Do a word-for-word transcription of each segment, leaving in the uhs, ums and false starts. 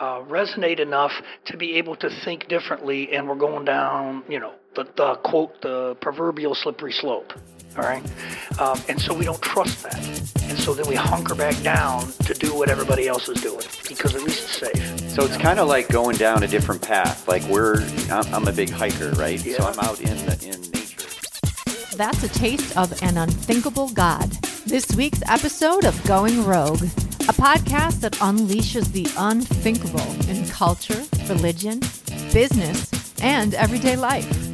uh, resonate enough to be able to think differently, and we're going down, you know, the, the quote, the proverbial slippery slope. All right. Um, and so we don't trust that. And so then we hunker back down to do what everybody else is doing because at least it's safe. So it's kind of like going down a different path. Like we're, I'm, I'm a big hiker, right? Yeah. So I'm out in the, in nature. That's a taste of an unthinkable God. This week's episode of Going Rogue, a podcast that unleashes the unthinkable in culture, religion, business, and everyday life.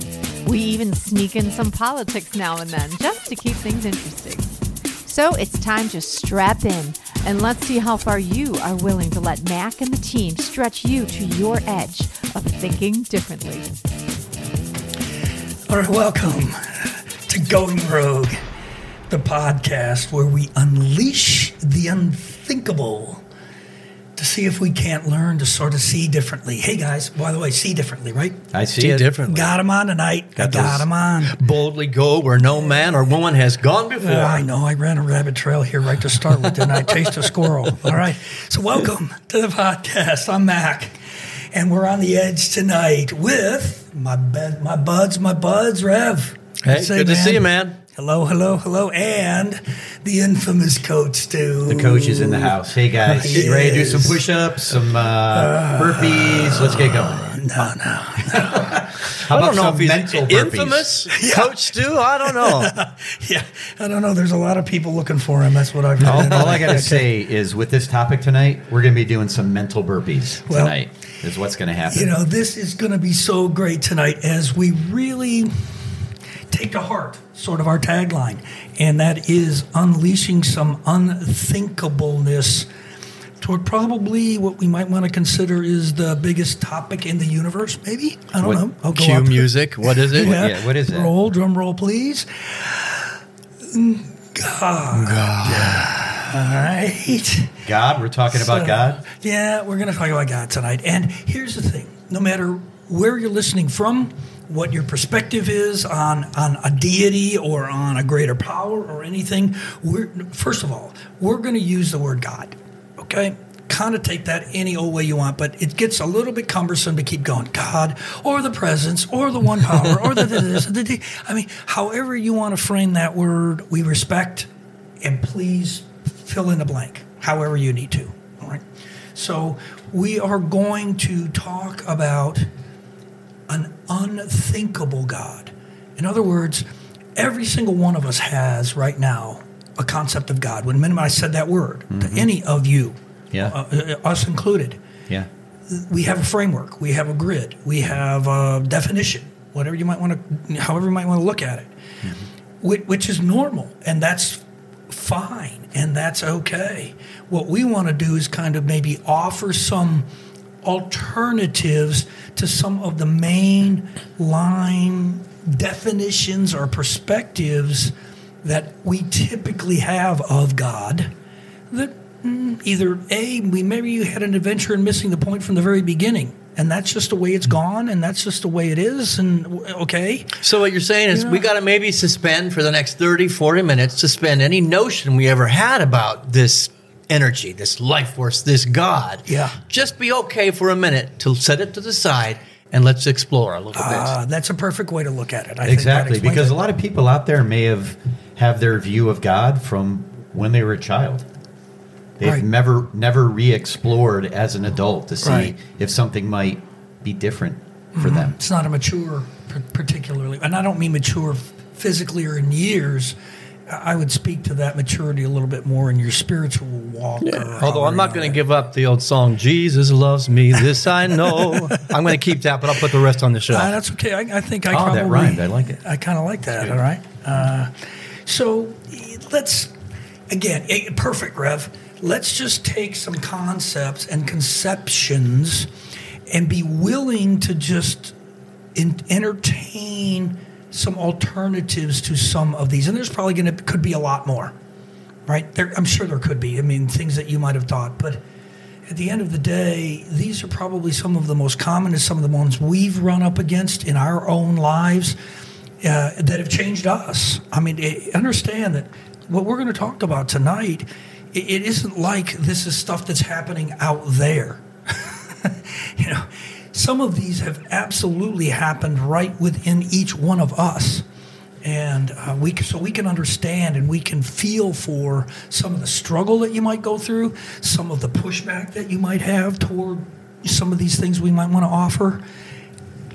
We even sneak in some politics now and then just to keep things interesting. So it's time to strap in and let's see how far you are willing to let Mac and the team stretch you to your edge of thinking differently. All right, welcome to Going Rogue, the podcast where we unleash the unthinkable to see if we can't learn to sort of see differently. Hey, guys, by the way, see differently, right? I see, see it. differently. Got him on tonight. Got, got him on. Boldly go where no man or woman has gone before. Oh, I know. I ran a rabbit trail here right to start with, and I chased a squirrel. All right. So welcome to the podcast. I'm Mac, and we're on the edge tonight with my bed, my buds, my buds, Rev. Hey, say, good man. to see you, man. Hello, hello, hello, and the infamous Coach Stu. The coach is in the house. Hey, guys. He ready to do some push-ups, some uh, uh, burpees. Let's get going. No, no, no. How about some mental burpees? Infamous yeah. Coach Stu? I don't know. yeah, I don't know. There's a lot of people looking for him. That's what I've heard. All, all I got to say is with this topic tonight, we're going to be doing some mental burpees well, tonight is what's going to happen. You know, this is going to be so great tonight as we really take to heart sort of our tagline, and that is unleashing some unthinkableness toward probably what we might want to consider is the biggest topic in the universe, maybe? I don't what, know. I'll go cue music. What is it? yeah. Yeah, what is it? Roll, drum roll, please. God. God. Yeah. All right. God, we're talking so, about God? Yeah, we're going to talk about God tonight. And here's the thing. No matter where you're listening from, what your perspective is on, on a deity or on a greater power or anything, we're, first of all, we're going to use the word God, okay? Connotate that any old way you want, but it gets a little bit cumbersome to keep going. God or the presence or the one power or the this, the, the, I mean, however you want to frame that word, we respect, and please fill in the blank however you need to, all right? So we are going to talk about an unthinkable God. In other words, every single one of us has right now a concept of God. When the minute I said that word mm-hmm. to any of you, yeah. uh, us included, yeah. we have a framework, we have a grid, we have a definition, whatever you might want to, however you might want to look at it, mm-hmm. which, which is normal, and that's fine, and that's okay. What we want to do is kind of maybe offer some alternatives to some of the main line definitions or perspectives that we typically have of God that either A, we maybe you had an adventure in missing the point from the very beginning, and that's just the way it's gone, and that's just the way it is, and okay. So what you're saying is you know, we got to maybe suspend for the next thirty, forty minutes, suspend any notion we ever had about this energy, this life force, this God. Yeah. Just be okay for a minute to set it to the side and let's explore a little uh, bit. That's a perfect way to look at it. I exactly, think because it. a lot of people out there may have have their view of God from when they were a child. They've right. never never re-explored as an adult to see right. if something might be different for mm-hmm. them. It's not a mature, particularly, and I don't mean mature physically or in years. I would speak to that maturity a little bit more in your spiritual walk. Yeah. Although I'm not going to give up the old song, Jesus loves me, this I know. I'm going to keep that, but I'll put the rest on the show. Uh, that's okay. I, I think I oh, probably... Oh, that rhymed. I like it. I kind of like that, all right? Uh, so let's, again, perfect, Rev. Let's just take some concepts and conceptions and be willing to just in, entertain some alternatives to some of these, and there's probably going to could be a lot more, right? There, I'm sure there could be. I mean, things that you might have thought, but at the end of the day, these are probably some of the most common, and some of the ones we've run up against in our own lives uh, that have changed us. I mean, understand that what we're going to talk about tonight, it, it isn't like this is stuff that's happening out there. some of these have absolutely happened right within each one of us. And uh, we so we can understand and we can feel for some of the struggle that you might go through, some of the pushback that you might have toward some of these things we might want to offer.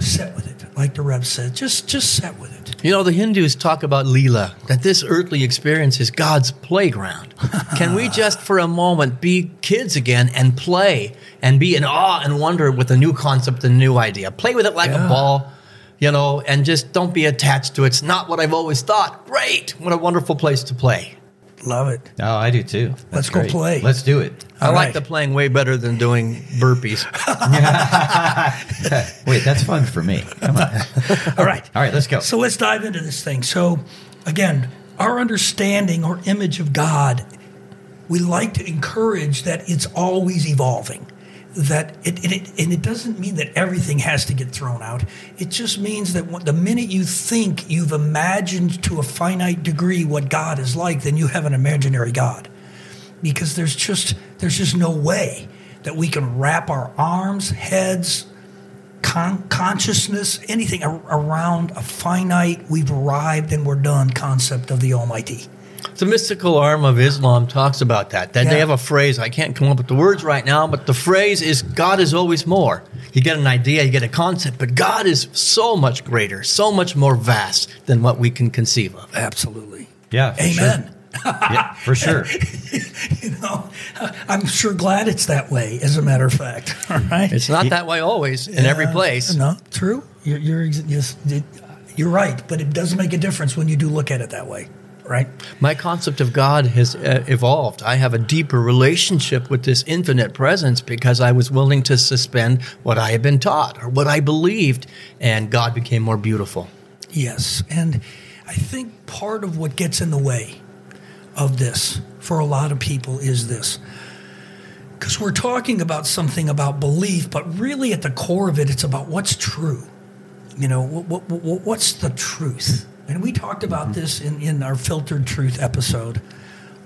Sit with it, like the Rev said. Just just sit with it. You know, the Hindus talk about Leela, that this earthly experience is God's playground. Can we just for a moment be kids again and play and be in awe and wonder with a new concept, a new idea? Play with it like yeah. a ball, you know, and just don't be attached to it. It's not what I've always thought. Great. What a wonderful place to play. Love it. Oh, I do too. That's Let's great. go play. Let's do it. I All like right. the playing way better than doing burpees. Wait, that's fun for me. Come on. All right. All right, let's go. So let's dive into this thing. So again, our understanding or image of God, we like to encourage that it's always evolving. That it, it, it and it doesn't mean that everything has to get thrown out. It just means that the minute you think you've imagined to a finite degree what God is like, then you have an imaginary God, because there's just there's just no way that we can wrap our arms, heads, con- consciousness, anything ar- around a finite, we've arrived and we're done concept of the Almighty. The mystical arm of Islam talks about that. That yeah. they have a phrase. I can't come up with the words right now, but the phrase is God is always more. You get an idea, you get a concept, but God is so much greater, so much more vast than what we can conceive of. Absolutely. Yeah. For Amen. Sure. Yeah, for sure. You know, I'm sure glad it's that way, as a matter of fact. All right. It's not that way always in yeah, every place. No, true. You're, you're, you're right, but it does make a difference when you do look at it that way. Right? My concept of God has uh, evolved. I have a deeper relationship with this infinite presence because I was willing to suspend what I had been taught or what I believed, and God became more beautiful. Yes, and I think part of what gets in the way of this for a lot of people is this. Because we're talking about something about belief, but really at the core of it, it's about what's true. You know, what, what, what's the truth? And we talked about this in, in our Filtered Truth episode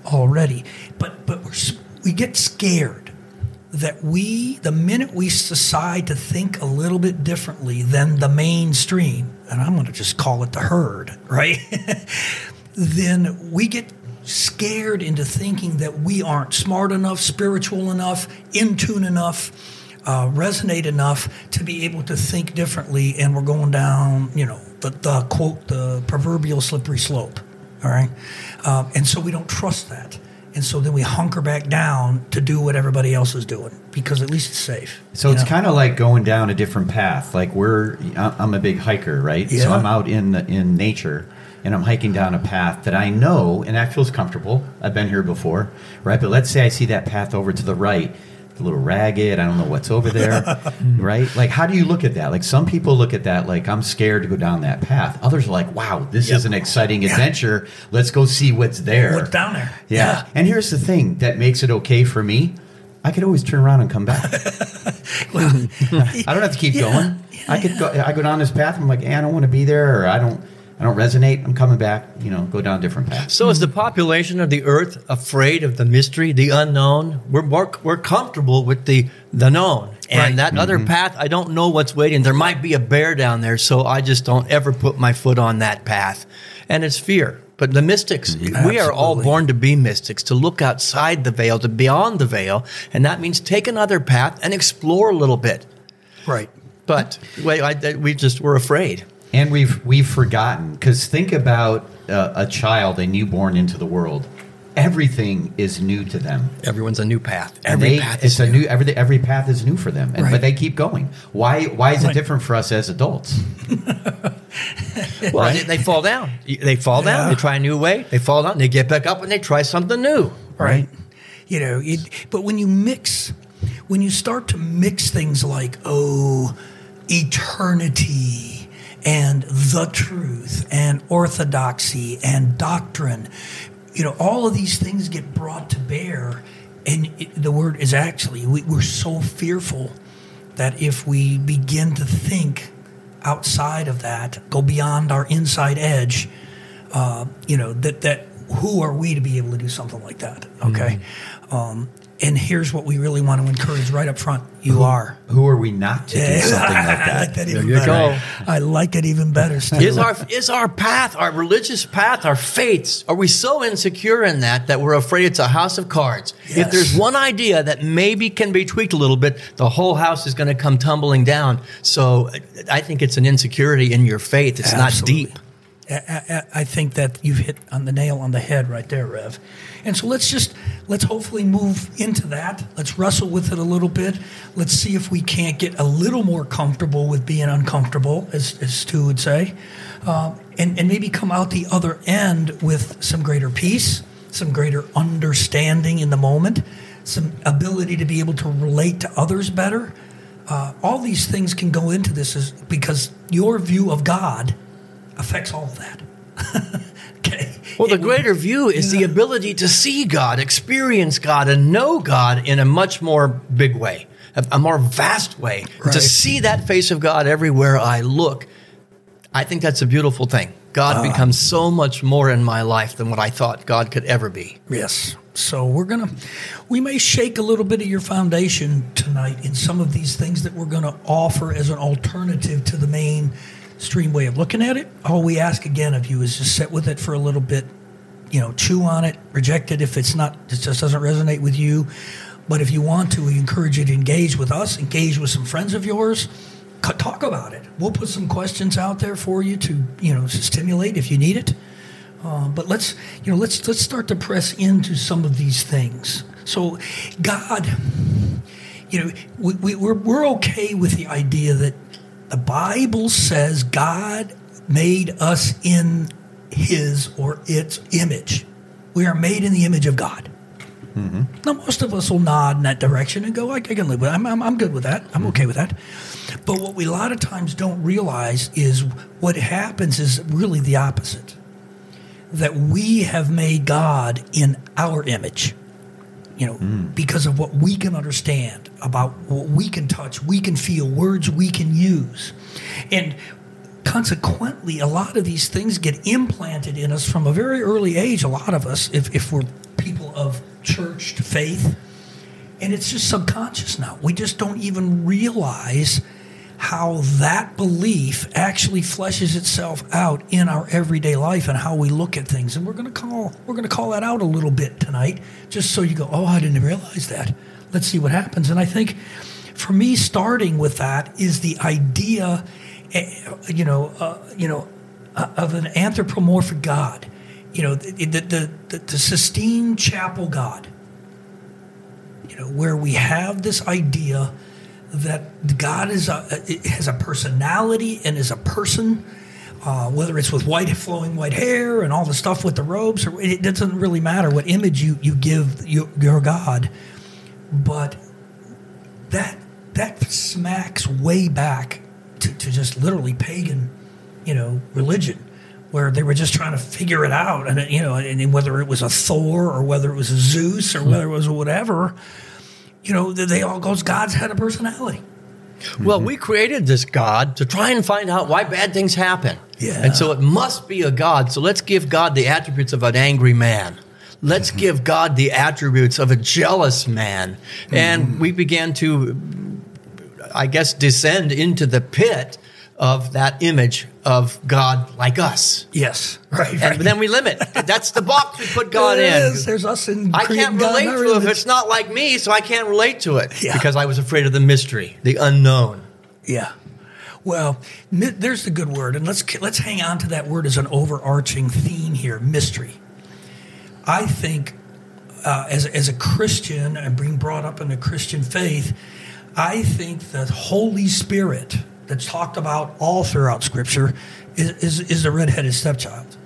already. But but we're, we get scared that we, the minute we decide to think a little bit differently than the mainstream, and I'm going to just call it the herd, right? Then we get scared into thinking that we aren't smart enough, spiritual enough, in tune enough, uh, resonate enough to be able to think differently, and we're going down, you know, The, the quote, the proverbial slippery slope, all right? Um, and so we don't trust that. And so then we hunker back down to do what everybody else is doing because at least it's safe. So it's kind of like going down a different path. Like we're, I'm a big hiker, right? Yeah. So I'm out in the, in nature and I'm hiking down a path that I know and that feels comfortable. I've been here before, right? But let's say I see that path over to the right. A little ragged. I don't know what's over there, right? Like, how do you look at that? Like, some people look at that like, I'm scared to go down that path. Others are like, wow, this yep. is an exciting yeah. adventure. Let's go see what's there. What's down there? Yeah. yeah. And here's the thing that makes it okay for me. I could always turn around and come back. Well, I don't have to keep yeah, going. Yeah, I could yeah. go. I go down this path. I'm like, hey, I don't want to be there, or I don't. I don't resonate. I'm coming back. You know, go down a different path. So is the population of the earth afraid of the mystery, the unknown? We're more, we're comfortable with the, the known. And right. that mm-hmm. other path, I don't know what's waiting. There might be a bear down there, so I just don't ever put my foot on that path. And it's fear. But the mystics, Absolutely. we are all born to be mystics, to look outside the veil, to beyond the veil. And that means take another path and explore a little bit. Right. But we, I, we just were afraid. And we've we've forgotten, because think about uh, a child, a newborn into the world. Everything is new to them. Everyone's a new path. Every they, path is it's new. A new every every path is new for them, and, right. but they keep going. Why why is right. it different for us as adults? Well, right? they, they fall down. They fall yeah. down. They try a new way. They fall down. They get back up and they try something new. Right. right. You know. It, but when you mix, when you start to mix things like oh, eternity. And the truth and orthodoxy and doctrine, you know, all of these things get brought to bear. And it, the word is actually, we, we're so fearful that if we begin to think outside of that, go beyond our inside edge, uh, you know, that, that who are we to be able to do something like that? Okay. Mm-hmm. Um, And here's what we really want to encourage right up front. You who, are. Who are we not to do something like that? I like that even better. Go. I like it even better. Steve. Is our is our path, our religious path, our faiths, are we so insecure in that that we're afraid it's a house of cards? Yes. If there's one idea that maybe can be tweaked a little bit, the whole house is going to come tumbling down. So I think it's an insecurity in your faith. It's Absolutely. Not deep. I think that you've hit on the nail on the head right there, Rev. And so let's just, let's hopefully move into that. Let's wrestle with it a little bit. Let's see if we can't get a little more comfortable with being uncomfortable, as, as Stu would say, uh, and, and maybe come out the other end with some greater peace, some greater understanding in the moment, some ability to be able to relate to others better. Uh, all these things can go into this is because your view of God affects all of that. Okay. Well, the greater view is the ability to see God, experience God, and know God in a much more big way, a, a more vast way. Right. To see that face of God everywhere I look, I think that's a beautiful thing. God uh, becomes so much more in my life than what I thought God could ever be. Yes. So we're going to, we may shake a little bit of your foundation tonight in some of these things that we're going to offer as an alternative to the main stream way of looking at it. All we ask again of you is just sit with it for a little bit, you know, chew on it, reject it if it's not, it just doesn't resonate with you. But if you want to, we encourage you to engage with us, engage with some friends of yours, talk about it. We'll put some questions out there for you to, you know, to stimulate if you need it. Uh, but let's, you know, let's let's start to press into some of these things. So, God, you know, we, we we're we're okay with the idea that the Bible says God made us in his or its image. We are made in the image of God. Mm-hmm. Now, most of us will nod in that direction and go, I, I can live with that. I'm, I'm, I'm good with that. I'm okay with that. But what we a lot of times don't realize is what happens is really the opposite, that we have made God in our image. You know, mm. because of what we can understand, about what we can touch, we can feel, words we can use. And consequently, a lot of these things get implanted in us from a very early age, a lot of us, if, if we're people of church to faith. And it's just subconscious now. We just don't even realize how that belief actually fleshes itself out in our everyday life and how we look at things. And we're going to call we're going to call that out a little bit tonight, just so you go, oh, I didn't realize that. Let's see what happens. And I think for me, starting with that is the idea, you know, uh, you know, uh, of an anthropomorphic God, you know, the the, the, the, the Sistine Chapel God, you know, where we have this idea that God is a, has a personality and is a person, uh, whether it's with white flowing white hair and all the stuff with the robes, or it doesn't really matter what image you, you give your, your God. But that that smacks way back to, to just literally pagan, you know, religion, where they were just trying to figure it out, and you know, and whether it was a Thor or whether it was a Zeus or whether it was whatever. You know, they all goes, God's had a personality. Well, mm-hmm. we created this God to try and find out why bad things happen. Yeah. And so it must be a God. So let's give God the attributes of an angry man. Let's mm-hmm. give God the attributes of a jealous man. Mm-hmm. And we began to, I guess, descend into the pit of that image of God like us. Yes. Right. right. And then we limit. That's the box we put God in. Is. There's us in I can't relate God, to it if it's not like me, so I can't relate to it. Yeah. Because I was afraid of the mystery, the unknown. Yeah. Well, mi- there's the good word. And let's let's hang on to that word as an overarching theme here, mystery. I think uh, as, as a Christian, and being brought up in the Christian faith, I think that Holy Spirit, that's talked about all throughout Scripture, is is, is the redheaded stepchild,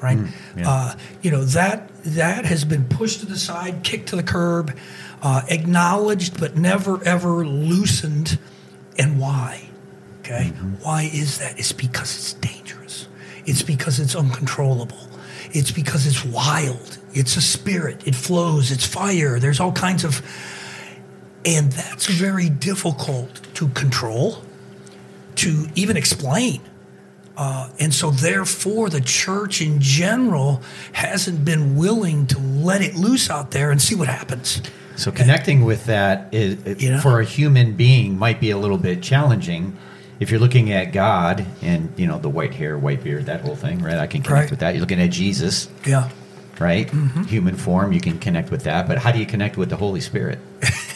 right? Mm, yeah. uh, you know, that that has been pushed to the side, kicked to the curb, uh, acknowledged, but never, ever loosened. And why? Okay? Mm-hmm. Why is that? It's because it's dangerous. It's because it's uncontrollable. It's because it's wild. It's a spirit. It flows. It's fire. There's all kinds of... And that's very difficult to control, to even explain. Uh, and so therefore the church in general hasn't been willing to let it loose out there and see what happens. So connecting with that is, you know, for a human being might be a little bit challenging. If you're looking at God and, you know, the white hair, white beard, that whole thing, right? I can connect right. with that. You're looking at Jesus. Yeah. Right? Mm-hmm. Human form, you can connect with that. But how do you connect with the Holy Spirit?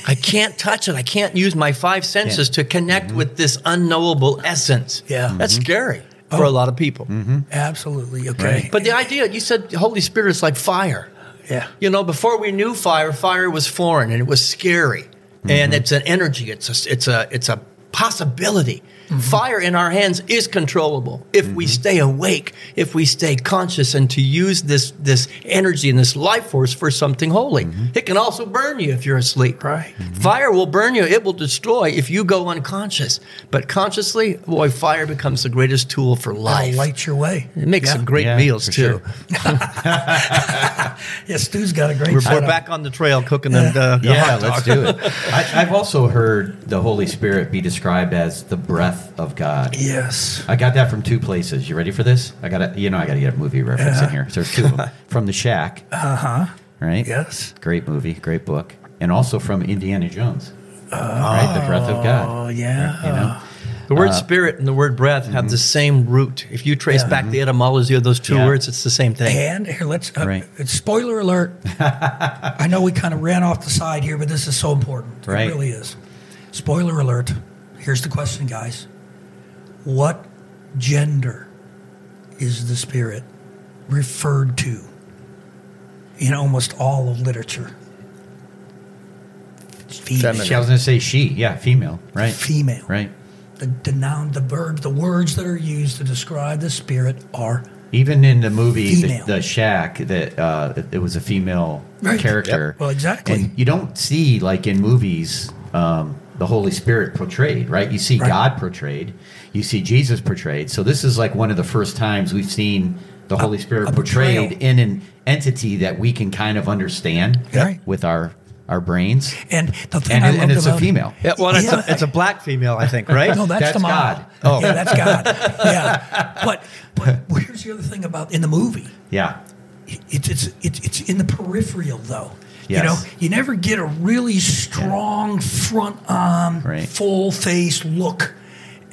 I can't touch it. I can't use my five senses yeah. to connect mm-hmm. with this unknowable essence. Yeah. Mm-hmm. That's scary oh. for a lot of people. Mm-hmm. Absolutely. Okay. Right. But the idea, you said the Holy Spirit is like fire. Yeah. You know, before we knew fire, fire was foreign and it was scary. Mm-hmm. And it's an energy. It's a, it's a, it's a possibility. Mm-hmm. Fire in our hands is controllable if mm-hmm. we stay awake, if we stay conscious, and to use this this energy and this life force for something holy. Mm-hmm. It can also burn you if you're asleep. Right. Mm-hmm. Fire will burn you. It will destroy if you go unconscious. But consciously, boy, fire becomes the greatest tool for life. It'll light your way. It makes yeah. some great yeah, meals, too. Sure. yeah, Stu's got a great We're setup. back on the trail cooking yeah. the, the yeah, hot dog. Let's do it. I, I've also heard the Holy Spirit be described as the breath of God. Yes. I got that from two places. You ready for this? I got to, you know, I got to get a movie reference uh-huh. in here. So there's two of them. From The Shack. Uh-huh. Right? Yes. Great movie, great book. And also from Indiana Jones. Oh. Right? The breath of God. Oh, yeah. Right? You know? The word uh, spirit and the word breath mm-hmm. have the same root. If you trace yeah. back mm-hmm. the etymology of those two yeah. words, it's the same thing. And here, let's, uh, right. spoiler alert. I know we kind of ran off the side here, but this is so important. Right. It really is. Spoiler alert. Here's the question, guys. What gender is the spirit referred to in almost all of literature? Female. I was going to say she. Yeah, female. Right. Female. Right. The, the noun, the verb, the words that are used to describe the spirit are even in the movie, the, the Shack, that uh, it, it was a female right. character. Yep. Well, exactly. And you don't see, like in movies, um, the Holy Spirit portrayed, right? You see right. God portrayed. You see Jesus portrayed. So this is like one of the first times we've seen the Holy Spirit a, a portrayal. portrayed in an entity that we can kind of understand right. with our our brains. And the thing and, I and, and it's a female. It, well, it's, yeah. a, it's a black female, I think, right? No, that's, that's the mom. God. Oh, yeah, that's God. Yeah, but but here's the other thing about in the movie. Yeah, it's it's it's it's in the peripheral though. Yes. You know, you never get a really strong yeah. front on, right. full face look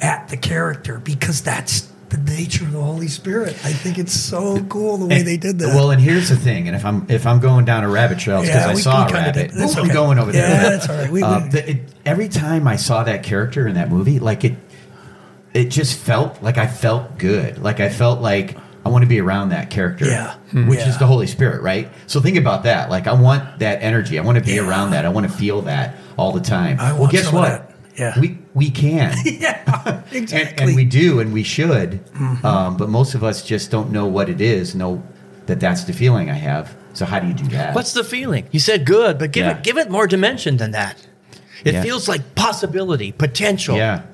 at the character, because that's the nature of the Holy Spirit. I think it's so cool the way and, they did that. Well, and here's the thing, and if I'm if I'm going down a rabbit trail, because yeah, I saw a rabbit. Ooh, okay. I'm going over yeah, there. Yeah, that's all right. We, uh, we, the, it, every time I saw that character in that movie, like it, it just felt like I felt good. Like I felt like I want to be around that character, yeah. which yeah. is the Holy Spirit, right? So think about that. Like I want that energy. I want to be yeah. around that. I want to feel that all the time. I well, guess what? Yeah. We we can. yeah, exactly. and, and we do, and we should. Mm-hmm. Um, but most of us just don't know what it is, know that that's the feeling I have. So how do you do that? What's the feeling? You said good, but give yeah. it give it more dimension than that. It yeah. feels like possibility, potential. Yeah.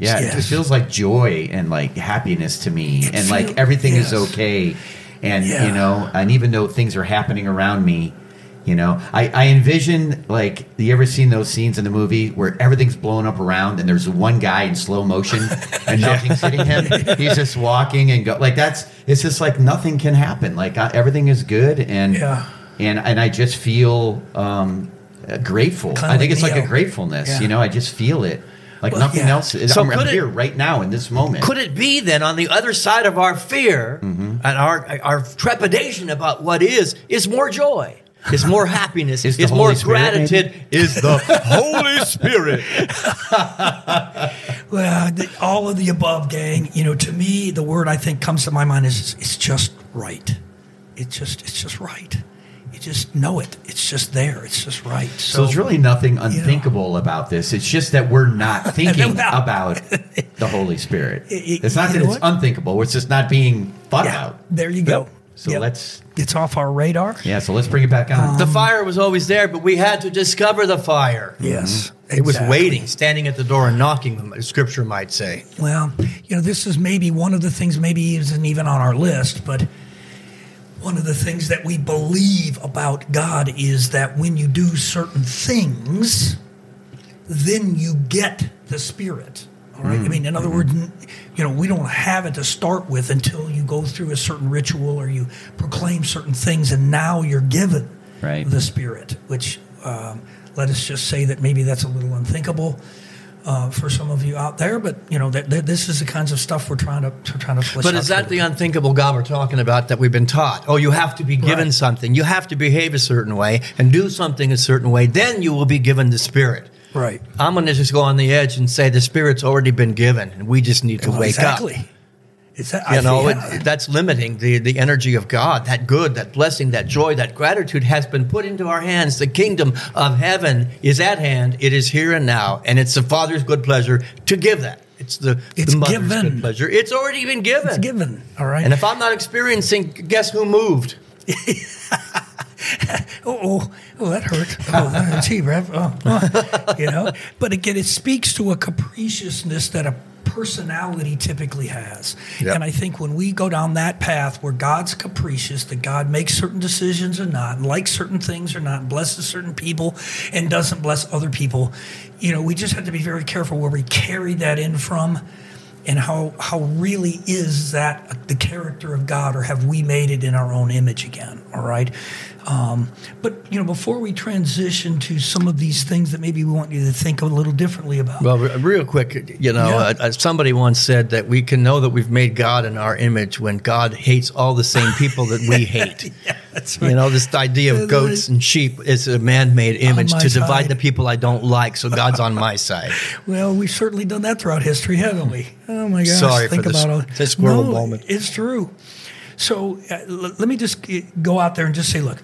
Yeah, yes. It feels like joy and like happiness to me, it and feel, like everything yes. is okay. And, yeah. you know, and even though things are happening around me, you know, I, I envision, like, you ever seen those scenes in the movie where everything's blown up around and there's one guy in slow motion and nothing's hitting him? He's just walking and go, like, that's, it's just like nothing can happen. Like, I, everything is good, and yeah. and and I just feel um, grateful. Kind of I think like it's Neo. Like a gratefulness, yeah. you know, I just feel it. Like well, nothing yeah. else. Is, so I'm, I'm it, here right now in this moment. Could it be then on the other side of our fear mm-hmm. and our our trepidation about what is, is more joy? It's more happiness. It's, it's more Spirit, gratitude. Maybe? It's the Holy Spirit. Well, the, all of the above, gang. You know, to me, the word I think comes to my mind is it's just right. It's just it's just right. You just know it. It's just there. It's just right. So, so there's really nothing unthinkable you know, about this. It's just that we're not thinking no. about the Holy Spirit. It, it, it's not that it's what? unthinkable. It's just not being thought yeah, about. There you go. Yep. So yep. let's... It's off our radar. Yeah, so let's bring it back on. Um, the fire was always there, but we had to discover the fire. Yes. Mm-hmm. Exactly. It was waiting, standing at the door and knocking, the Scripture might say. Well, you know, this is maybe one of the things, maybe isn't even on our list, but... One of the things that we believe about God is that when you do certain things, then you get the Spirit. All right? Mm. I mean, in other words, you know, we don't have it to start with until you go through a certain ritual or you proclaim certain things, and now you're given right. the Spirit, which Uh, let us just say that maybe that's a little unthinkable uh, for some of you out there, but you know that, that this is the kinds of stuff we're trying to we're trying to flesh out. But is that the unthinkable God we're talking about that we've been taught? Oh, you have to be given right. something. You have to behave a certain way and do something a certain way. Then you will be given the Spirit. Right. I'm going to just go on the edge and say the Spirit's already been given, and we just need to well, wake exactly. up. It's that, you I know, it, that's limiting the, the energy of God. That good, that blessing, that joy, that gratitude has been put into our hands. The kingdom of heaven is at hand. It is here and now, and it's the Father's good pleasure to give that. It's the, it's the mother's given. good pleasure. It's already been given. It's given, all right? And if I'm not experiencing, guess who moved? Oh, oh, that hurt. Oh, that hurt. Gee, Rev. Oh, oh. You know, but again, it speaks to a capriciousness that a personality typically has. Yep. And I think when we go down that path where God's capricious, that God makes certain decisions or not, and likes certain things or not, and blesses certain people and doesn't bless other people, you know, we just have to be very careful where we carry that in from. And how, how really is that the character of God, or have we made it in our own image again, all right? Um, but, you know, before we transition to some of these things that maybe we want you to think a little differently about. Well, real quick, you know, yeah. uh, somebody once said that we can know that we've made God in our image when God hates all the same people that we hate. Yeah, that's right. You know, this idea of goats and sheep is a man-made image to divide side. the people I don't like, so God's on my side. Well, we've certainly done that throughout history, haven't we? Oh my gosh! Sorry Think for this, about this squirrel no, moment. It's true. So uh, l- let me just go out there and just say, look,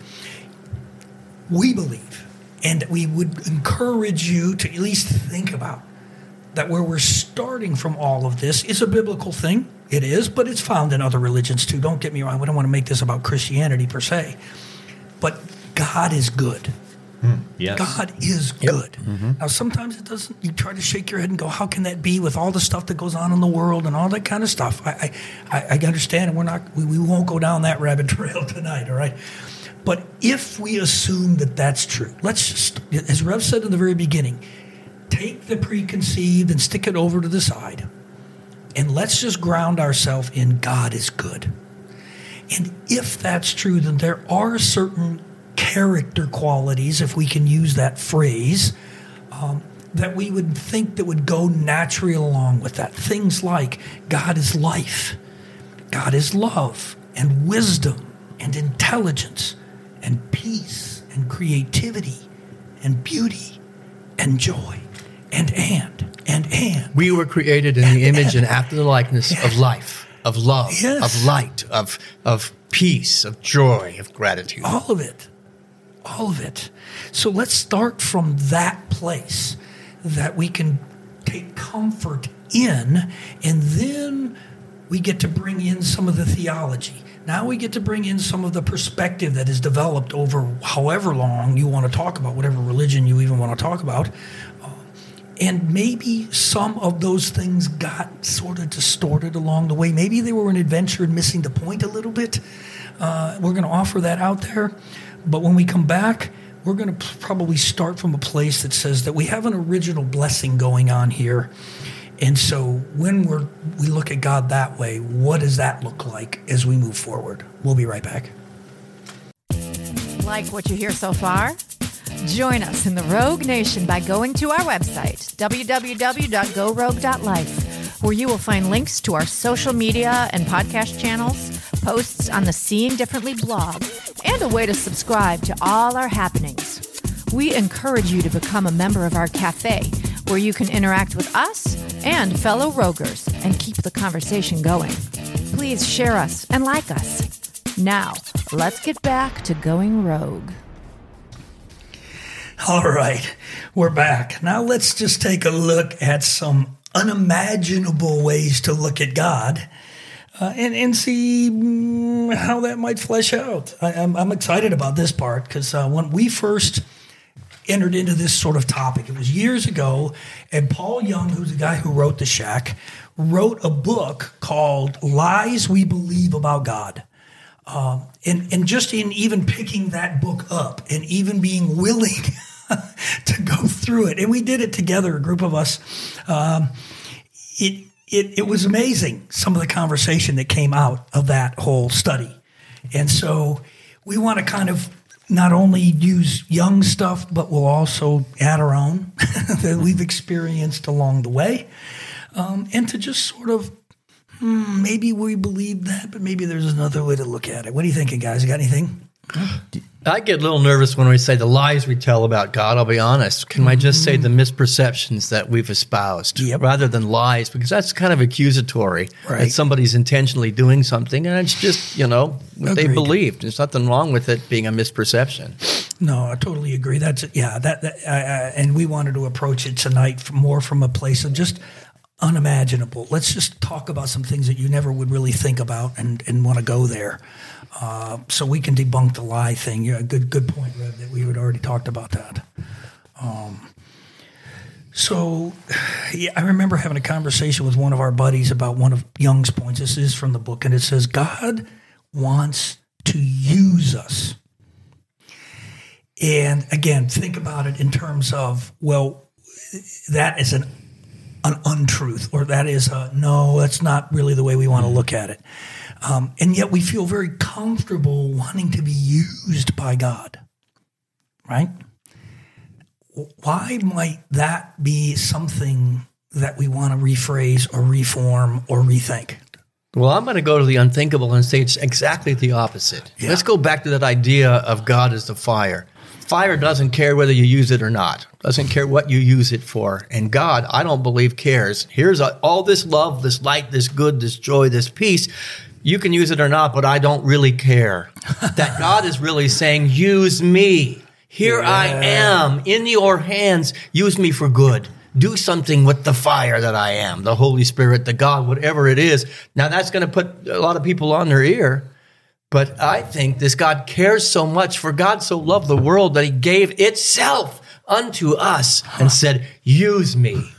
we believe, and we would encourage you to at least think about that where we're starting from. All of this is a biblical thing. It is, but it's found in other religions too. Don't get me wrong. We don't want to make this about Christianity per se, but God is good. Mm, yes. God is good. Yep. Mm-hmm. Now, sometimes it doesn't. You try to shake your head and go, "How can that be?" With all the stuff that goes on in the world and all that kind of stuff, I, I, I understand, and we're not. We, we won't go down that rabbit trail tonight. All right. But if we assume that that's true, let's just, as Rev said in the very beginning, take the preconceived and stick it over to the side, and let's just ground ourselves in God is good. And if that's true, then there are certain character qualities, if we can use that phrase, um, that we would think that would go naturally along with that. Things like God is life, God is love, and wisdom, and intelligence, and peace, and creativity, and beauty, and joy, and and, and and. We were created in and, the image and, and after the likeness and, of life, of love, yes. of light, of of peace, of joy, of gratitude. All of it. All of it. So let's start from that place that we can take comfort in, and then we get to bring in some of the theology. Now we get to bring in some of the perspective that is developed over however long you want to talk about, whatever religion you even want to talk about. And maybe some of those things got sort of distorted along the way. Maybe they were an adventure and missing the point a little bit. Uh, we're going to offer that out there. But when we come back, we're going to probably start from a place that says that we have an original blessing going on here. And so when we're, we look at God that way, what does that look like as we move forward? We'll be right back. Like what you hear so far? Join us in the Rogue Nation by going to our website, w w w dot go rogue dot life, where you will find links to our social media and podcast channels, posts on the Seen Differently blog, and a way to subscribe to all our happenings. We encourage you to become a member of our cafe, where you can interact with us and fellow Roguers and keep the conversation going. Please share us and like us. Now, let's get back to Going Rogue. All right, we're back. Now let's just take a look at some unimaginable ways to look at God uh, and, and see how that might flesh out. I, I'm, I'm excited about this part because uh, when we first entered into this sort of topic, it was years ago, and Paul Young, who's the guy who wrote The Shack, wrote a book called Lies We Believe About God. Um, and, and just in even picking that book up and even being willing to go through it, and we did it together, a group of us, um, it, it, it was amazing, some of the conversation that came out of that whole study. And so we want to kind of not only use Young stuff, but we'll also add our own that we've experienced along the way. Um, and to just sort of, hmm, maybe we believe that, but maybe there's another way to look at it. What are you thinking, guys? You got anything? I get a little nervous when we say the lies we tell about God, I'll be honest. Can mm-hmm. I just say the misperceptions that we've espoused yep. rather than lies? Because that's kind of accusatory right. that somebody's intentionally doing something, and it's just, you know, what Agreed. they believed. There's nothing wrong with it being a misperception. No, I totally agree. That's yeah. That, that I, I, and we wanted to approach it tonight more from a place of just unimaginable. Let's just talk about some things that you never would really think about and, and want to go there. Uh, so we can debunk the lie thing. Yeah, good, good point, Rev, that we had already talked about that. Um, so yeah, I remember having a conversation with one of our buddies about one of Young's points. This is from the book, and it says, God wants to use us. And again, think about it in terms of, well, that is an, an untruth, or that is a, no, that's not really the way we want to look at it. Um, and yet we feel very comfortable wanting to be used by God, right? Why might that be something that we want to rephrase or reform or rethink? Well, I'm going to go to the unthinkable and say it's exactly the opposite. Yeah. Let's go back to that idea of God as the fire. Fire doesn't care whether you use it or not. Doesn't care what you use it for. And God, I don't believe, cares. Here's a, all this love, this light, this good, this joy, this peace. You can use it or not, but I don't really care. That God is really saying, use me. Here yeah. I am in your hands. Use me for good. Do something with the fire that I am, the Holy Spirit, the God, whatever it is. Now, that's going to put a lot of people on their ear. But I think this God cares so much, for God so loved the world that he gave itself unto us and said, use me.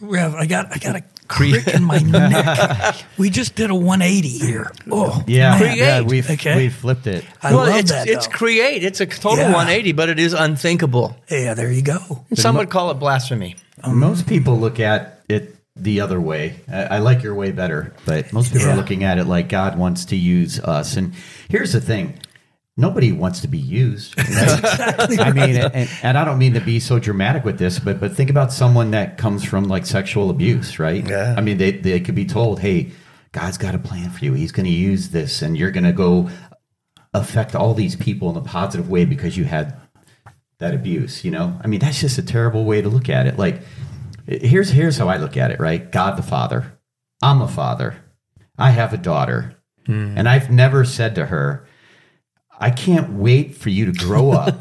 Rev, I got I got a crick in my neck. We just did a one eighty here. Oh, yeah, create. yeah we've, okay. we flipped it. I well, love it's, that, it's create. It's a total yeah. one eighty, but it is unthinkable. Yeah, there you go. Some mo- would call it blasphemy. Um, most people look at it the other way. I, I like your way better, but most people yeah. are looking at it like God wants to use us. And here's the thing. Nobody wants to be used. Right? That's exactly right. I mean, and, and I don't mean to be so dramatic with this, but but think about someone that comes from like sexual abuse, right? Yeah. I mean, they, they could be told, hey, God's got a plan for you. He's going to use this, and you're going to go affect all these people in a positive way because you had that abuse, you know? I mean, that's just a terrible way to look at it. Like, Here's here's how I look at it, right? God the Father. I'm a father. I have a daughter. Mm. And I've never said to her, I can't wait for you to grow up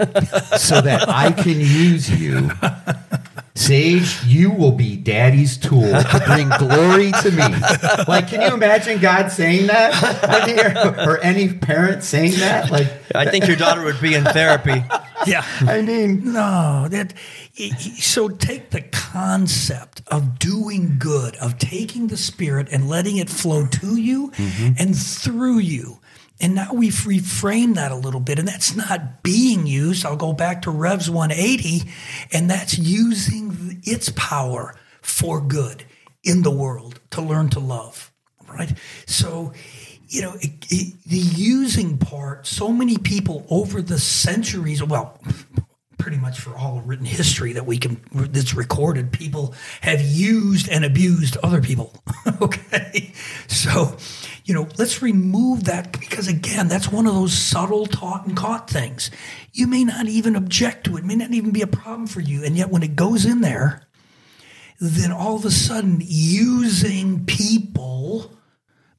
so that I can use you. Sage, you will be daddy's tool to bring glory to me. Like, can you imagine God saying that? I mean, or, or any parent saying that? Like, I think your daughter would be in therapy. Yeah. I mean, no. That, so take the concept of doing good, of taking the Spirit and letting it flow to you mm-hmm. and through you. And now we've reframed that a little bit, and that's not being used. I'll go back to Rev's one eighty, and that's using its power for good in the world to learn to love, right? So, you know, it, it, the using part, so many people over the centuries, well, pretty much for all of written history that we can, that's recorded, people have used and abused other people, okay? So, you know, let's remove that, because, again, that's one of those subtle taught and caught things. You may not even object to it. It may not even be a problem for you. And yet when it goes in there, then all of a sudden using people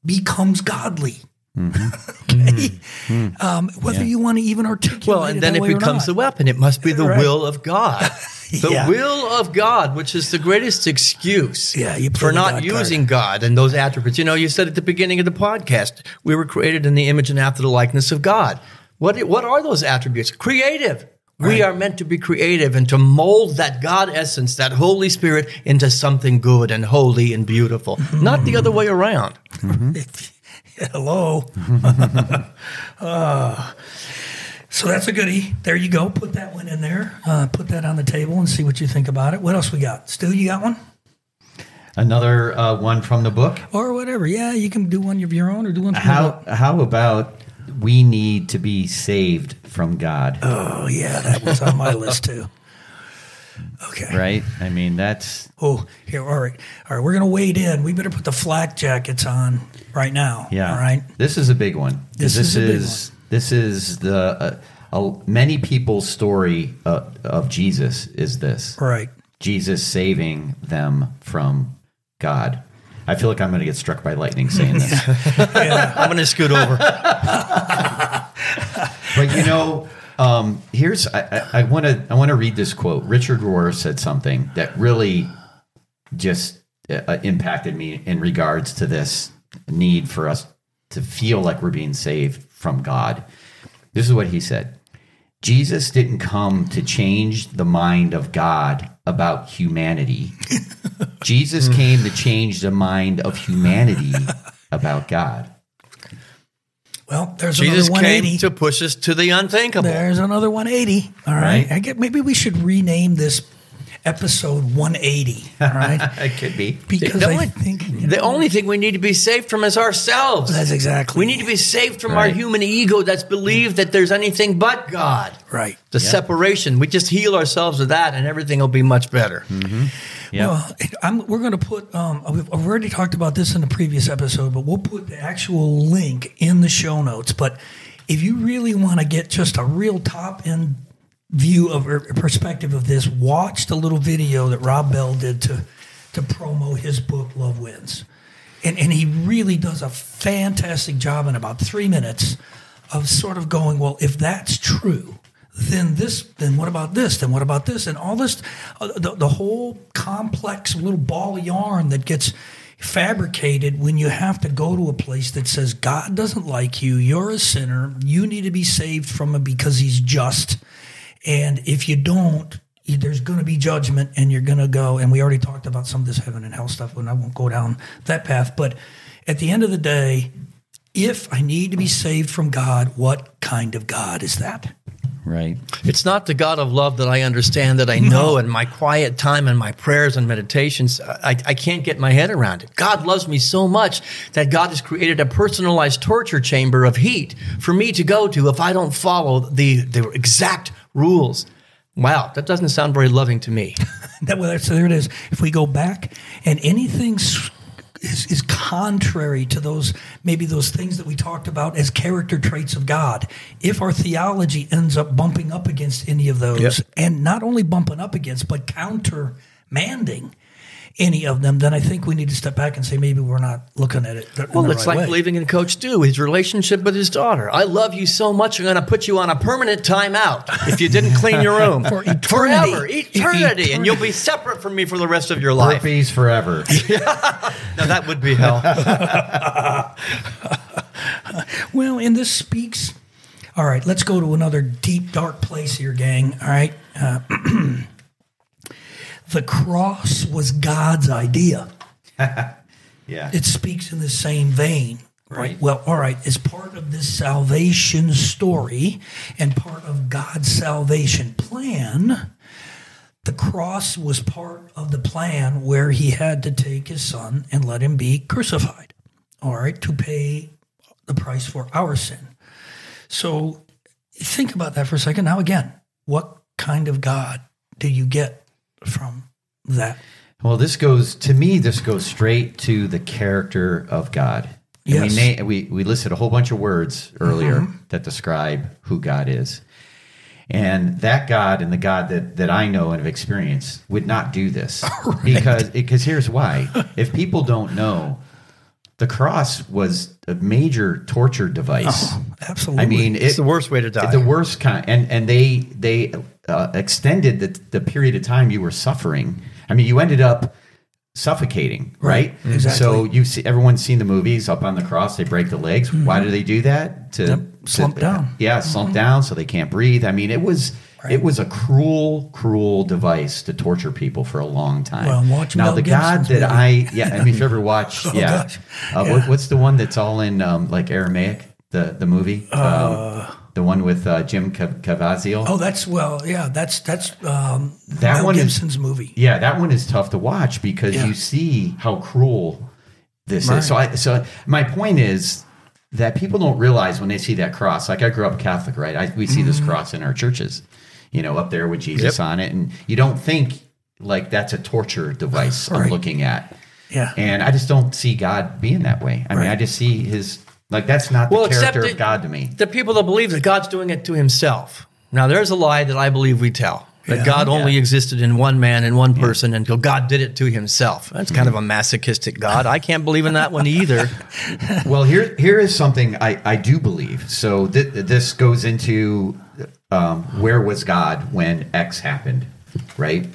becomes godly. Mm-hmm. okay? mm-hmm. um, whether yeah. you want to even articulate it well, and it then that it way becomes the weapon. It must be the right. will of God. The yeah. will of God, which is the greatest excuse yeah, for not using card. God and those attributes. You know, you said at the beginning of the podcast, we were created in the image and after the likeness of God. What What are those attributes? Creative. Right. We are meant to be creative and to mold that God essence, that Holy Spirit, into something good and holy and beautiful. Mm-hmm. Not the other way around. Mm-hmm. Hello. uh, So that's a goodie. There you go. Put that one in there. Uh, put that on the table and see what you think about it. What else we got? Stu, you got one? Another uh, one from the book? Or whatever. Yeah, you can do one of your own or do one from how, the book. How about we need to be saved from God. Oh, yeah, that was on my list, too. Okay. Right? I mean, that's... Oh, here, all right. All right, we're going to wade in. We better put the flak jackets on right now. Yeah. All right? This is a big one. This, this is, is a big one. This is the... Uh, uh, many people's story uh, of Jesus is this. Right. Jesus saving them from God. I feel like I'm going to get struck by lightning saying this. Yeah. I'm going to scoot over. But, you know... Um, here's I want to I want to read this quote. Richard Rohr said something that really just uh, impacted me in regards to this need for us to feel like we're being saved from God. This is what he said: Jesus didn't come to change the mind of God about humanity. Jesus came to change the mind of humanity about God. Well, there's Jesus another one eighty. Jesus came to push us to the unthinkable. There's another one eighty. All right. right. I get, maybe we should rename this episode one eighty. All right. It could be. Because the, I only, think, you know, the only thing we need to be saved from is ourselves. That's exactly. We need to be saved from right. our human ego that's believed that there's anything but God. Right. The yep. separation. We just heal ourselves of that and everything will be much better. Mm-hmm. Yep. Well, I'm, we're going to put, um, we've already talked about this in the previous episode, but we'll put the actual link in the show notes. But if you really want to get just a real top-end view of or perspective of this, watch the little video that Rob Bell did to, to promo his book, Love Wins. And, and he really does a fantastic job in about three minutes of sort of going, well, if that's true... Then this, then what about this? Then what about this? And all this, uh, the, the whole complex little ball of yarn that gets fabricated when you have to go to a place that says, God doesn't like you, you're a sinner, you need to be saved from him because he's just. And if you don't, there's going to be judgment and you're going to go. And we already talked about some of this heaven and hell stuff, and I won't go down that path. But at the end of the day, if I need to be saved from God, what kind of God is that? Right. It's not the God of love that I understand, that I know in my quiet time and my prayers and meditations. I, I can't get my head around it. God loves me so much that God has created a personalized torture chamber of heat for me to go to if I don't follow the, the exact rules. Wow, that doesn't sound very loving to me. that, well, so there it is. If we go back and anything is, is contrary to those, maybe those things that we talked about as character traits of God. If our theology ends up bumping up against any of those, yep. and not only bumping up against, but countermanding any of them, then I think we need to step back and say maybe we're not looking at it. Well, it's right like believing in Coach Stu, his relationship with his daughter. I love you so much, I'm going to put you on a permanent timeout if you didn't clean your room. For eternity. Forever. Eternity. eternity. And you'll be separate from me for the rest of your life. Burpees forever. Now, that would be hell. Well, and this speaks. All right, let's go to another deep, dark place here, gang. All right. Uh, The cross was God's idea. Yeah. It speaks in the same vein. Right. right. Well, all right, as part of this salvation story and part of God's salvation plan, the cross was part of the plan where he had to take his son and let him be crucified, all right, to pay the price for our sin. So think about that for a second. Now, again, what kind of God do you get from that? Well, this goes, to me, this goes straight to the character of God. Yes. I mean, we, we listed a whole bunch of words earlier mm-hmm. that describe who God is. And that God and the God that, that I know and have experienced would not do this. Right. Because because here's why. If people don't know, the cross was a major torture device. Oh, absolutely. I mean, it, it's the worst way to die. The worst kind. And, and they... they Uh, extended the the period of time you were suffering. I mean, you ended up suffocating, right? right? Exactly. So you've see, everyone's seen the movies up on the cross. They break the legs. Mm-hmm. Why do they do that? To yep. slump to, down. Yeah, slump mm-hmm. down so they can't breathe. I mean, it was right. it was a cruel, cruel device to torture people for a long time. Well, watch now Mel the Gibson's God that movie. I yeah. I mean, if you ever watch oh, yeah, uh, yeah. What, what's the one that's all in um, like Aramaic? The the movie. Uh, um, The one with uh, Jim Caviezel. Oh, that's well, yeah, that's that's um, that Mel one Gibson's is, movie. Yeah, that one is tough to watch because yeah. you see how cruel this right. is. So, I, so my point is, that people don't realize when they see that cross. Like, I grew up Catholic, right? I, we see mm-hmm. this cross in our churches, you know, up there with Jesus yep. on it. And you don't think, like, that's a torture device right. I'm looking at. Yeah. And I just don't see God being that way. I right. mean, I just see his, like, that's not the well, character of God to me. The people that believe that God's doing it to himself. Now, there's a lie that I believe we tell. That yeah, God only yeah. existed in one man and one person yeah. until God did it to himself. That's kind mm-hmm. of a masochistic God. I can't believe in that one either. Well, here here is something I, I do believe. So th- this goes into um, where was God when X happened, right?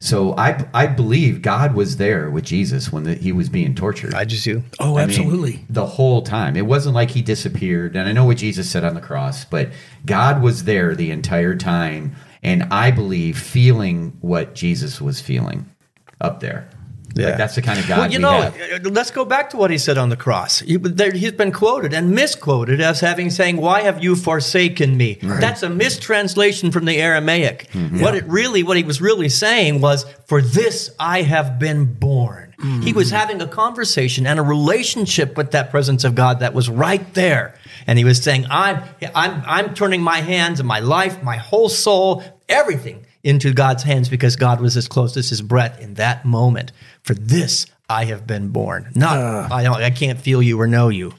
So I I believe God was there with Jesus when the, he was being tortured. I just do. Oh, I absolutely. Mean, the whole time. It wasn't like he disappeared. And I know what Jesus said on the cross, but God was there the entire time. And I believe feeling what Jesus was feeling up there. Yeah. Like, that's the kind of God well, you we know, have. Let's go back to what he said on the cross. He, there, he's been quoted and misquoted as having saying, "Why have you forsaken me?" Right. That's a mistranslation from the Aramaic. Mm-hmm. What it really, what he was really saying was, "For this I have been born." Mm-hmm. He was having a conversation and a relationship with that presence of God that was right there. And he was saying, I'm, I'm, I'm turning my hands and my life, my whole soul, everything into God's hands, because God was as close as his breath in that moment. For this, I have been born. Not, uh, I don't, I can't feel you or know you.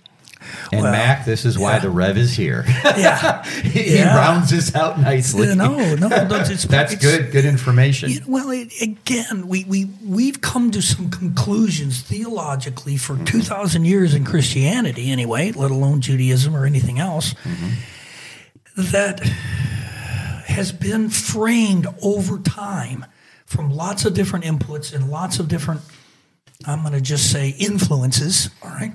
And well, Mac, this is yeah. why the Rev is here. Yeah, he yeah. rounds this out nicely. Yeah, no, no, no it's, that's it's, good, good information. You know, well, it, again, we we we've come to some conclusions theologically for mm-hmm. two thousand years in Christianity, anyway, let alone Judaism or anything else, mm-hmm. that has been framed over time from lots of different inputs and lots of different. I'm going to just say influences. All right.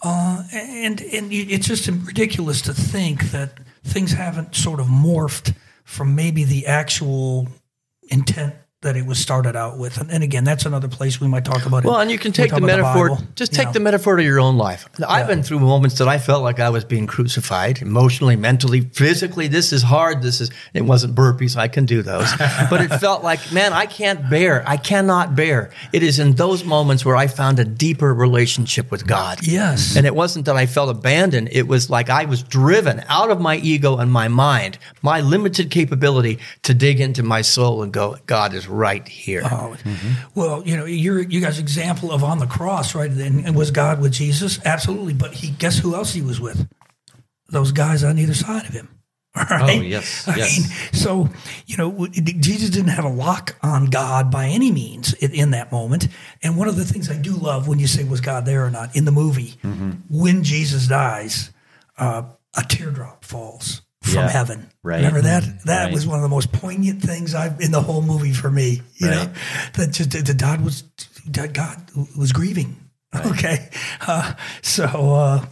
Uh, and and it's just ridiculous to think that things haven't sort of morphed from maybe the actual intent that it was started out with. And, and again, that's another place we might talk about it. Well, and you can take the metaphor, the Bible, just take know. the metaphor to your own life. I've yeah. been through moments that I felt like I was being crucified emotionally, mentally, physically. This is hard. This is, it wasn't burpees. I can do those. But it felt like, man, I can't bear. I cannot bear. It is in those moments where I found a deeper relationship with God. Yes. And it wasn't that I felt abandoned. It was like I was driven out of my ego and my mind, my limited capability to dig into my soul and go, God is right here. Oh, mm-hmm. Well, you know, your you guys' example of on the cross, right? And was God with Jesus? Absolutely. But he, guess who else he was with? Those guys on either side of him. Right? Oh, yes. I yes. mean, so, you know, Jesus didn't have a lock on God by any means in that moment. And one of the things I do love when you say, was God there or not? In the movie, mm-hmm. when Jesus dies, uh, a teardrop falls from yeah. heaven. Right. Remember that? That right. was one of the most poignant things I've in the whole movie for me. You right. know, that just that God was that God was grieving. Right. Okay, uh, so uh,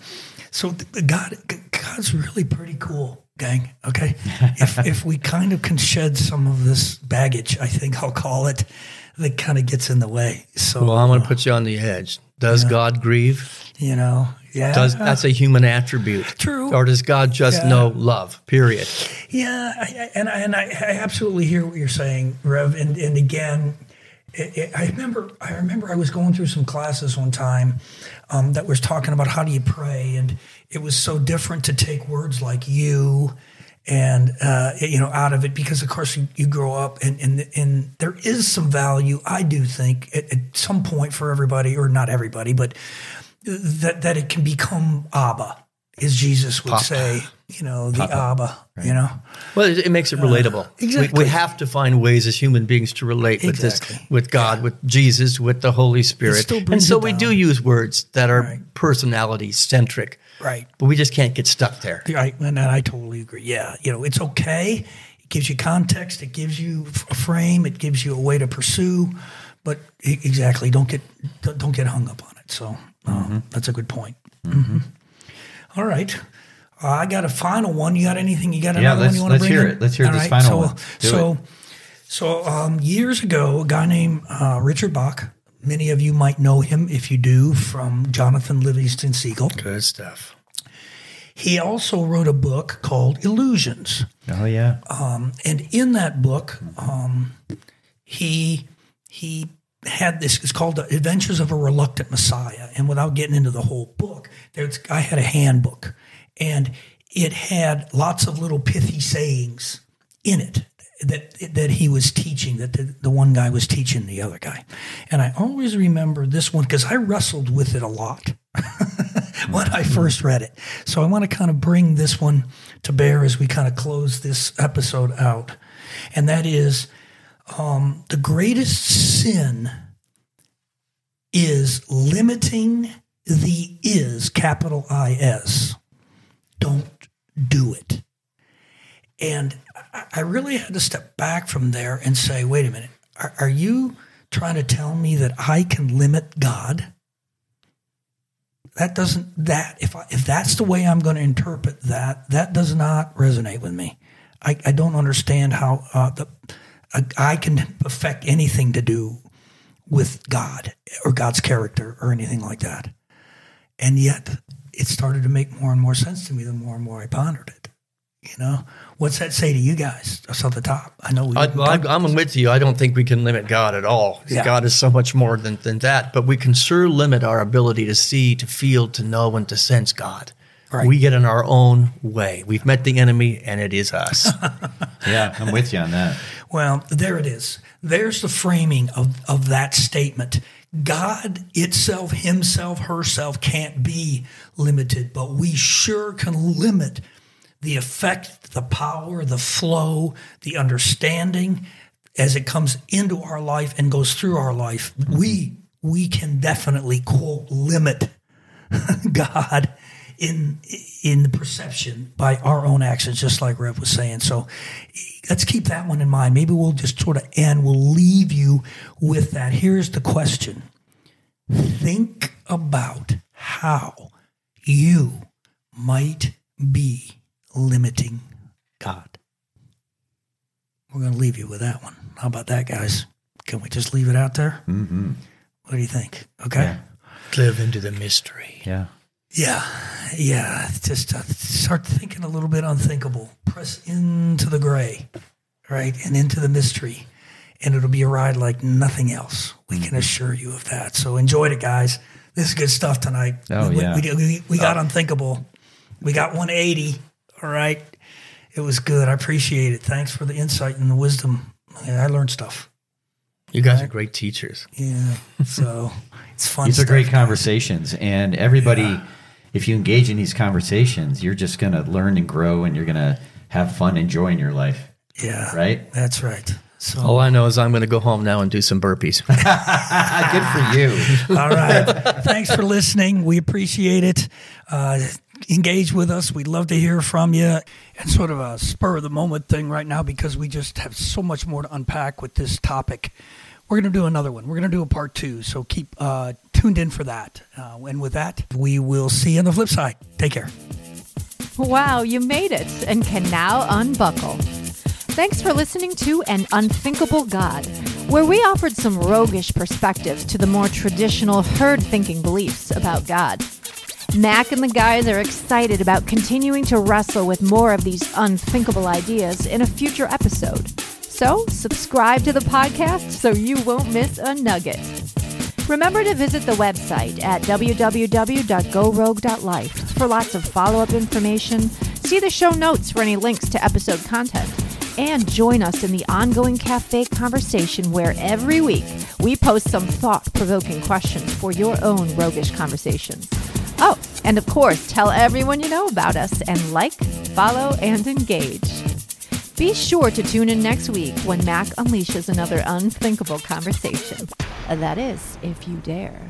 so God God's really pretty cool, gang. Okay, if if we kind of can shed some of this baggage, I think I'll call it, that kind of gets in the way. So well, I'm going to uh, put you on the edge. Does yeah. God grieve? You know. Yeah. Does, that's a human attribute. True. Or does God just yeah. know love, period? Yeah, I, and, I, and I, I absolutely hear what you're saying, Rev. And, and again, it, it, I remember I remember I was going through some classes one time um, that was talking about how do you pray, and it was so different to take words like you and uh, you know out of it, because, of course, you, you grow up, and, and, and there is some value, I do think, at, at some point for everybody, or not everybody, but That that it can become Abba, as Jesus would Pop. say, you know, the Papa. Abba, right. you know. Well, it, it makes it relatable. Uh, exactly. We, we have to find ways as human beings to relate exactly. with this, with God, yeah. with Jesus, with the Holy Spirit. And so we do use words that are right. personality-centric. Right. But we just can't get stuck there. Right, and I totally agree. Yeah, you know, it's okay. It gives you context. It gives you a frame. It gives you a way to pursue. But exactly, don't get don't get hung up on it, so. Mm-hmm. Oh, that's a good point. Mm-hmm. All right. Uh, I got a final one. You got anything? You got another yeah, one you want to bring in? Yeah, let's hear it. Let's hear All this right, final so, one. Do so, it. so um, years ago, a guy named uh, Richard Bach, many of you might know him, if you do, from Jonathan Livingston Seagull. Good stuff. He also wrote a book called Illusions. Oh, yeah. Um, and in that book, um, he he had this, it's called the Adventures of a Reluctant Messiah. And without getting into the whole book, there's, I had a handbook, and it had lots of little pithy sayings in it that that he was teaching, that the, the one guy was teaching the other guy. And I always remember this one because I wrestled with it a lot when I first read it. So I want to kind of bring this one to bear as we kind of close this episode out. And that is, um, the greatest sin is limiting the is, capital I S. Don't do it. And I really had to step back from there and say, wait a minute, are, are you trying to tell me that I can limit God? That doesn't, that, if I, if that's the way I'm going to interpret that, that does not resonate with me. I, I don't understand how uh, the, I, I can affect anything to do with God or God's character or anything like that. And yet it started to make more and more sense to me the more and more I pondered it. You know, what's that say to you guys? That's at the top. I know. We I, well, I'm, I'm with you. I don't think we can limit God at all. Yeah. God is so much more than, than that. But we can sure limit our ability to see, to feel, to know, and to sense God. Right. We get in our own way. We've met the enemy, and it is us. Yeah, I'm with you on that. Well, there it is. There's the framing of, of that statement. God itself, himself, herself can't be limited, but we sure can limit the effect, the power, the flow, the understanding as it comes into our life and goes through our life. We we can definitely, quote, limit God in in the perception by our own actions, just like Rev was saying. So let's keep that one in mind. Maybe we'll just sort of end. We'll leave you with that. Here's the question. Think about how you might be limiting God. We're going to leave you with that one. How about that, guys? Can we just leave it out there? Mm-hmm. What do you think? Okay. Yeah. Live into the mystery. Yeah. Yeah. Yeah. Just uh, start thinking a little bit unthinkable. Press into the gray, right? And into the mystery. And it'll be a ride like nothing else. We can assure you of that. So enjoy it, guys. This is good stuff tonight. Oh, we, yeah. We, we, we got oh. unthinkable. We got one eighty. All right. It was good. I appreciate it. Thanks for the insight and the wisdom. Yeah, I learned stuff. You guys right? are great teachers. Yeah. So it's fun. These stuff, are great guys. Conversations. And everybody, yeah. if you engage in these conversations, you're just going to learn and grow, and you're going to have fun and joy in your life. Yeah. Right? That's right. So all I know is I'm going to go home now and do some burpees. Good for you. All right. Thanks for listening. We appreciate it. Uh, Engage with us. We'd love to hear from you. And sort of a spur of the moment thing right now, because we just have so much more to unpack with this topic. We're going to do another one. We're going to do a part two. So keep uh, tuned in for that. Uh, and with that, we will see you on the flip side. Take care. Wow, you made it and can now unbuckle. Thanks for listening to An Unthinkable God, where we offered some roguish perspectives to the more traditional herd thinking beliefs about God. Mac and the guys are excited about continuing to wrestle with more of these unthinkable ideas in a future episode. So subscribe to the podcast so you won't miss a nugget. Remember to visit the website at w w w dot go rogue dot life for lots of follow-up information, see the show notes for any links to episode content, and join us in the ongoing cafe conversation where every week we post some thought-provoking questions for your own roguish conversations. Oh, and of course, tell everyone you know about us and like, follow, and engage. Be sure to tune in next week when Mac unleashes another unthinkable conversation. That is, if you dare.